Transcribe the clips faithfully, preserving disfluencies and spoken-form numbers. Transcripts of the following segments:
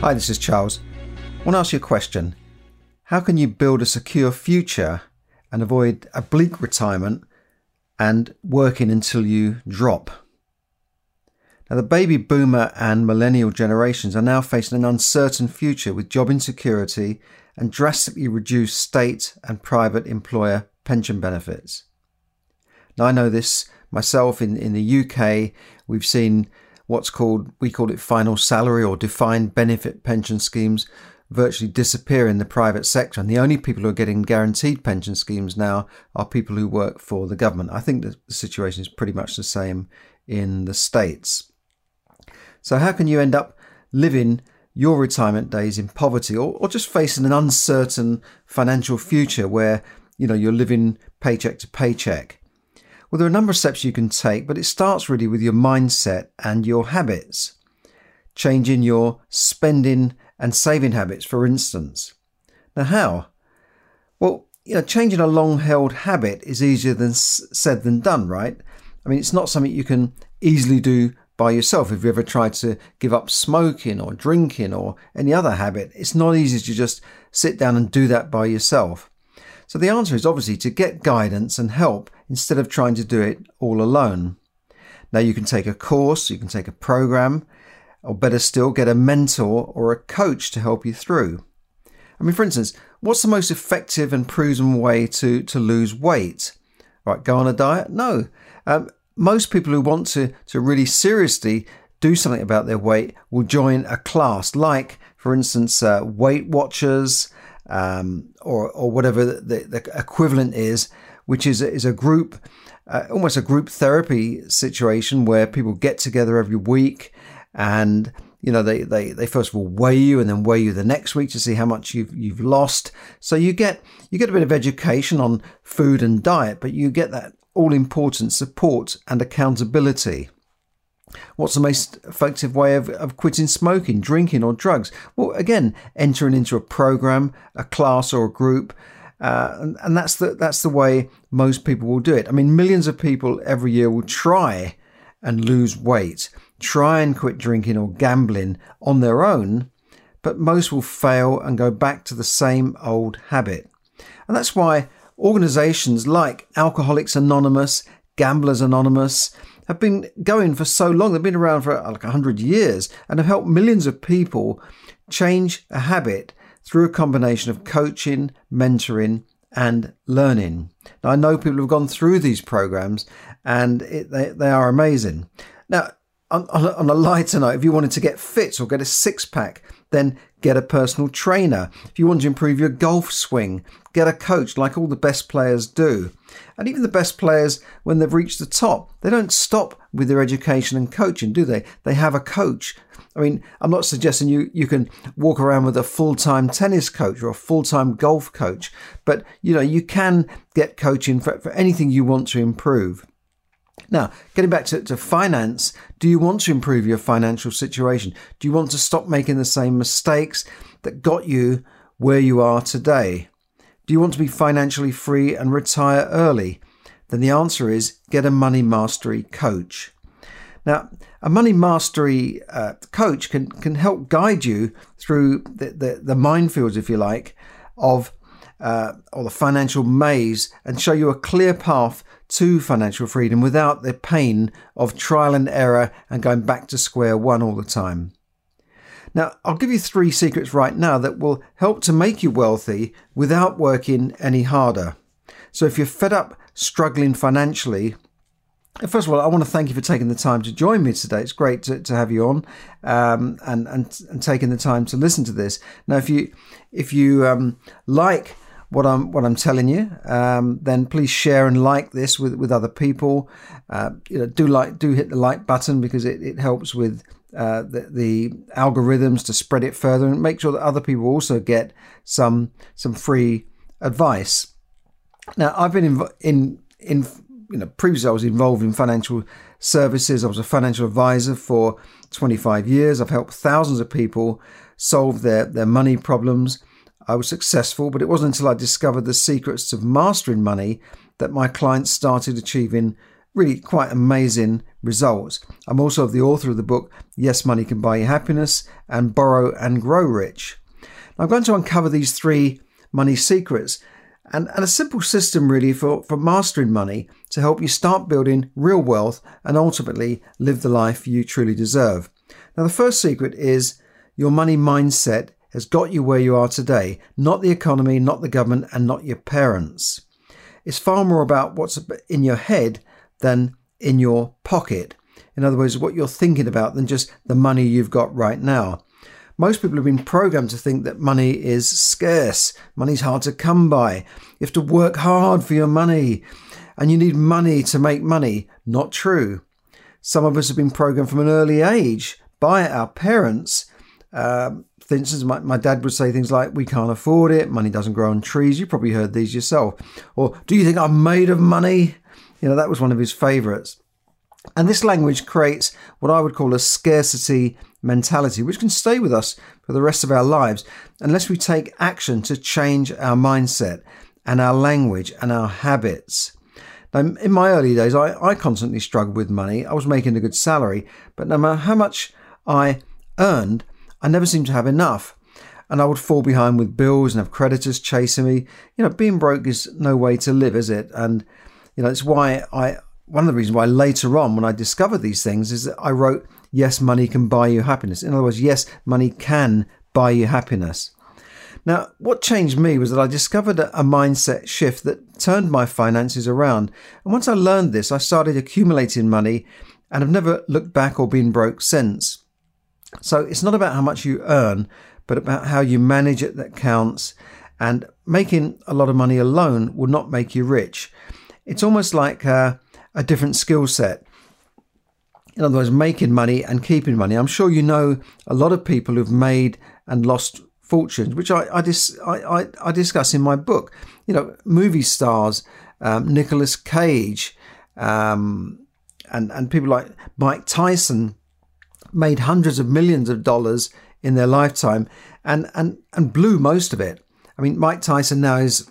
Hi, this is Charles. I want to ask you a question. How can you build a secure future and avoid a bleak retirement and working until you drop? Now, the baby boomer and millennial generations are now facing an uncertain future with job insecurity and drastically reduced state and private employer pension benefits. Now, I know this myself. In, in the U K, we've seen what's called, we call it final salary or defined benefit pension schemes, virtually disappear in the private sector, and the only people who are getting guaranteed pension schemes now are people who work for the government. I think the situation is pretty much the same in the States. So how can you end up living your retirement days in poverty or, or just facing an uncertain financial future where, you know, you're living paycheck to paycheck? Well, there are a number of steps you can take, but it starts really with your mindset and your habits. Changing your spending and saving habits, for instance. Now, how? Well, you know, changing a long-held habit is easier than said than done, right? I mean, it's not something you can easily do by yourself. If you ever tried to give up smoking or drinking or any other habit, it's not easy to just sit down and do that by yourself. So the answer is obviously to get guidance and help instead of trying to do it all alone. Now, you can take a course, you can take a program, or better still, get a mentor or a coach to help you through. I mean, for instance, what's the most effective and proven way to, to lose weight? Right, go on a diet? No. Um, most people who want to, to really seriously do something about their weight will join a class like, for instance, uh, Weight Watchers um, or, or whatever the, the equivalent is, which is, is a group, uh, almost a group therapy situation where people get together every week. And, you know, they, they, they first of all weigh you and then weigh you the next week to see how much you've you've lost. So you get you get a bit of education on food and diet, but you get that all-important support and accountability. What's the most effective way of, of quitting smoking, drinking or drugs? Well, again, entering into a program, a class or a group. Uh, and, and that's the that's the way most people will do it. I mean, millions of people every year will try and lose weight, try and quit drinking or gambling on their own, but most will fail and go back to the same old habit. And that's why organizations like Alcoholics Anonymous, Gamblers Anonymous have been going for so long. They've been around for like one hundred years and have helped millions of people change a habit through a combination of coaching, mentoring, and learning. Now, I know people have gone through these programs and it, they, they are amazing. Now, on, on a lighter note, if you wanted to get fit or get a six-pack, then get a personal trainer. If you want to improve your golf swing, get a coach like all the best players do. And even the best players, when they've reached the top, they don't stop with their education and coaching, do they? They have a coach. I mean, I'm not suggesting you, you can walk around with a full-time tennis coach or a full-time golf coach, but, you know, you can get coaching for, for anything you want to improve. Now, getting back to, to finance, do you want to improve your financial situation? Do you want to stop making the same mistakes that got you where you are today? Do you want to be financially free and retire early? Then the answer is get a money mastery coach. Now, a money mastery uh, coach can, can help guide you through the, the, the minefields, if you like, of uh, or the financial maze and show you a clear path to financial freedom without the pain of trial and error and going back to square one all the time. Now, I'll give you three secrets right now that will help to make you wealthy without working any harder. So if you're fed up struggling financially, first of all, I want to thank you for taking the time to join me today. It's great to, to have you on um, and, and and taking the time to listen to this. Now, if you if you um, like what I'm what I'm telling you, um, then please share and like this with, with other people. Uh, you know, do like do hit the like button because it, it helps with uh, the, the algorithms to spread it further and make sure that other people also get some some free advice. Now, I've been in, in, in you know, previously I was involved in financial services. I was a financial advisor for twenty-five years. I've helped thousands of people solve their, their money problems. I was successful, but it wasn't until I discovered the secrets of mastering money that my clients started achieving really quite amazing results. I'm also the author of the book, Yes, Money Can Buy You Happiness, and Borrow and Grow Rich. Now, I'm going to uncover these three money secrets and, and a simple system really for, for mastering money to help you start building real wealth and ultimately live the life you truly deserve. Now, the first secret is your money mindset has got you where you are today, not the economy, not the government, and not your parents. It's far more about what's in your head than in your pocket. In other words, what you're thinking about than just the money you've got right now. Most people have been programmed to think that money is scarce, money's hard to come by, you have to work hard for your money, and you need money to make money. Not true. Some of us have been programmed from an early age by our parents. Um, for instance, my, my dad would say things like, we can't afford it, money doesn't grow on trees. You probably heard these yourself. Or, do you think I'm made of money? You know, that was one of his favorites. And this language creates what I would call a scarcity mentality, which can stay with us for the rest of our lives unless we take action to change our mindset and our language and our habits. Now, in my early days, I, I constantly struggled with money. I was making a good salary, but no matter how much I earned, I never seemed to have enough. And I would fall behind with bills and have creditors chasing me. You know, being broke is no way to live, is it? And, you know, it's why I, one of the reasons why later on when I discovered these things is that I wrote, Yes, Money Can Buy You Happiness. In other words, yes, money can buy you happiness. Now, what changed me was that I discovered a mindset shift that turned my finances around. And once I learned this, I started accumulating money and I've never looked back or been broke since. So it's not about how much you earn, but about how you manage it that counts. And making a lot of money alone will not make you rich. It's almost like a, a different skill set. In other words, making money and keeping money. I'm sure you know a lot of people who've made and lost fortunes, which I I, dis, I, I, I discuss in my book. You know, movie stars, um, Nicolas Cage, um, and, and people like Mike Tyson made hundreds of millions of dollars in their lifetime and, and, and blew most of it. I mean, Mike Tyson now is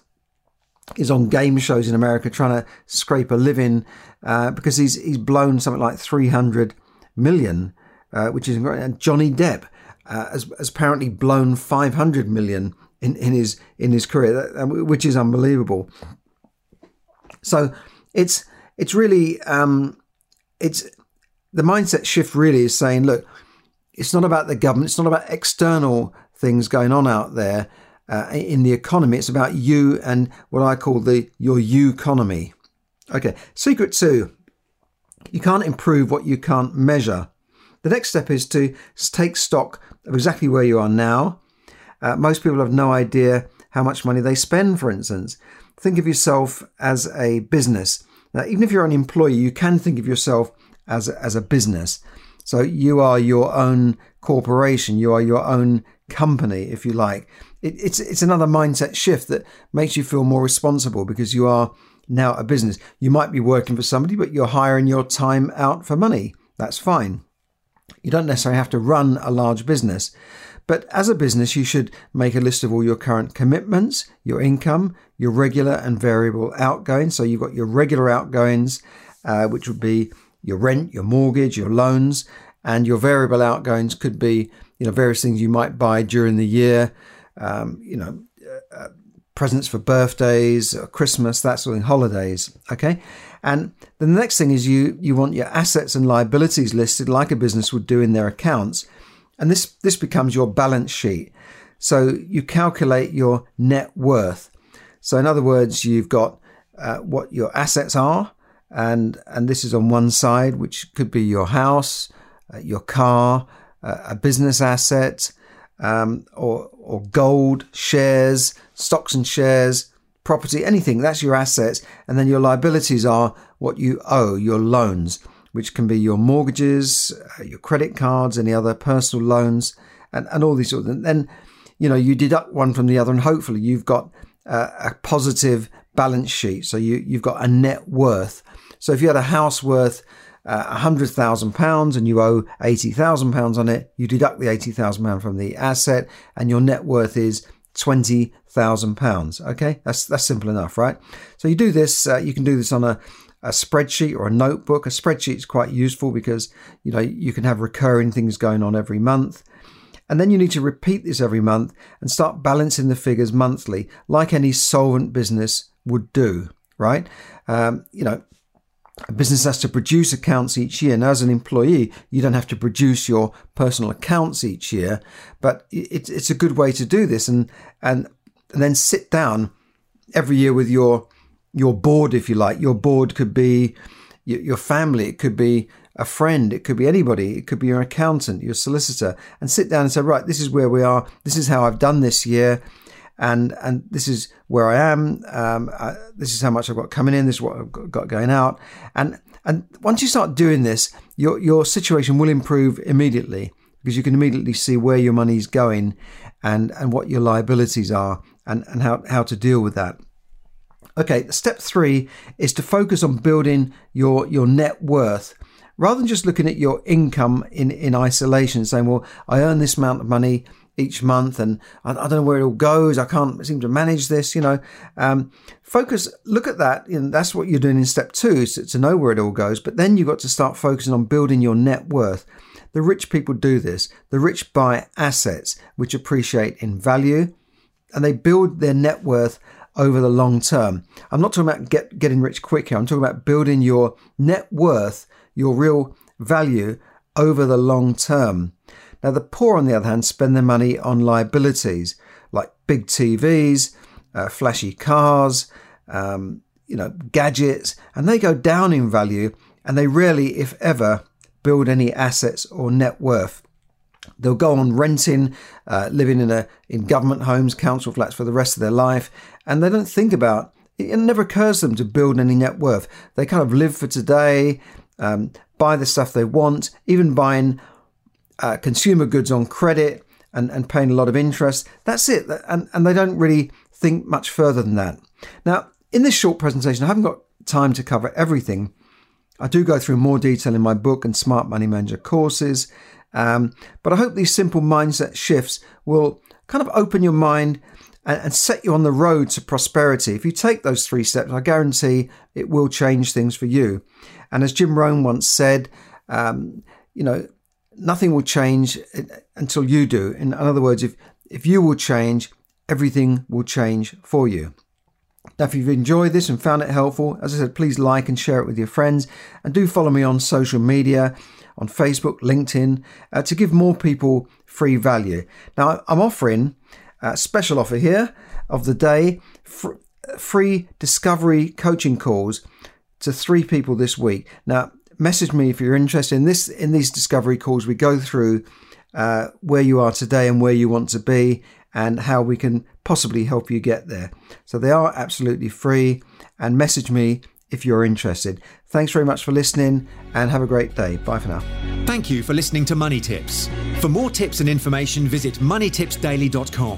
is on game shows in America trying to scrape a living uh, because he's he's blown something like three hundred million, uh, which is incredible. And Johnny Depp uh, has, has apparently blown five hundred million in, in his in his career, which is unbelievable. So it's it's really um, it's. The mindset shift really is saying, look, it's not about the government. It's not about external things going on out there uh, in the economy. It's about you and what I call the your you economy. Okay, secret two, you can't improve what you can't measure. The next step is to take stock of exactly where you are now. Uh, most people have no idea how much money they spend, for instance. Think of yourself as a business. Now, even if you're an employee, you can think of yourself As a, as a business. So you are your own corporation. You are your own company, if you like. It, it's it's another mindset shift that makes you feel more responsible because you are now a business. You might be working for somebody, but you're hiring your time out for money. That's fine. You don't necessarily have to run a large business. But as a business, you should make a list of all your current commitments, your income, your regular and variable outgoings. So you've got your regular outgoings, uh, which would be your rent, your mortgage, your loans, and your variable outgoings could be, you know, various things you might buy during the year, um, you know, uh, presents for birthdays, or Christmas, that sort of thing, holidays. Okay, and then the next thing is you you want your assets and liabilities listed like a business would do in their accounts, and this this becomes your balance sheet. So you calculate your net worth. So in other words, you've got uh, what your assets are. And and this is on one side, which could be your house, uh, your car, uh, a business asset, um, or or gold, shares, stocks and shares, property, anything. That's your assets. And then your liabilities are what you owe, your loans, which can be your mortgages, uh, your credit cards, any other personal loans, and, and all these sort of things. And then, you know, you deduct one from the other, and hopefully you've got uh, a positive balance sheet. So you, you've got a net worth. So if you had a house worth uh, one hundred thousand pounds and you owe eighty thousand pounds on it, you deduct the eighty thousand pounds from the asset, and your net worth is twenty thousand pounds. Okay, that's that's simple enough, right? So you do this, uh, you can do this on a a spreadsheet or a notebook. A spreadsheet is quite useful because, you know, you can have recurring things going on every month. And then you need to repeat this every month and start balancing the figures monthly, like any solvent business would do, right? Um, you know, a business has to produce accounts each year. And as an employee, you don't have to produce your personal accounts each year, but it, it's a good way to do this. And, and, and then sit down every year with your your board, if you like. Your board could be your family, it could be a friend, it could be anybody, it could be your accountant, your solicitor, and sit down and say, right, this is where we are, this is how I've done this year, and and this is where I am, um, I, this is how much I've got coming in, this is what I've got going out. And and once you start doing this, your your situation will improve immediately, because you can immediately see where your money's going and, and what your liabilities are, and, and how, how to deal with that. Okay, step three is to focus on building your, your net worth. Rather than just looking at your income in, in isolation, saying, well, I earn this amount of money each month and I, I don't know where it all goes, I can't seem to manage this, you know. Um, focus, look at that, and that's what you're doing in step two, so to know where it all goes. But then you've got to start focusing on building your net worth. The rich people do this. The rich buy assets which appreciate in value, and they build their net worth over the long term. I'm not talking about get, getting rich quick here. I'm talking about building your net worth, your real value, over the long term. Now, the poor, on the other hand, spend their money on liabilities like big T Vs, uh, flashy cars, um, you know, gadgets, and they go down in value, and they rarely, if ever, build any assets or net worth. They'll go on renting, uh, living in a in government homes, council flats for the rest of their life, and they don't think about it. It never occurs to them to build any net worth. They kind of live for today, um, buy the stuff they want, even buying uh, consumer goods on credit and, and paying a lot of interest. That's it, and and they don't really think much further than that. Now, in this short presentation, I haven't got time to cover everything. I do go through more detail in my book and Smart Money Manager courses. Um, but I hope these simple mindset shifts will kind of open your mind and, and set you on the road to prosperity. If you take those three steps, I guarantee it will change things for you. And as Jim Rohn once said, um, you know, nothing will change until you do. In other words, if, if you will change, everything will change for you. Now, if you've enjoyed this and found it helpful, as I said, please like and share it with your friends, and do follow me on social media, on Facebook, LinkedIn, uh, to give more people free value. Now, I'm offering a special offer here of the day, fr- free discovery coaching calls to three people this week. Now, message me if you're interested in this. In these discovery calls, we go through uh, where you are today and where you want to be, and how we can possibly help you get there. So they are absolutely free, and message me if you're interested. Thanks very much for listening, and have a great day. Bye for now. Thank you for listening to Money Tips. For more tips and information, visit money tips daily dot com.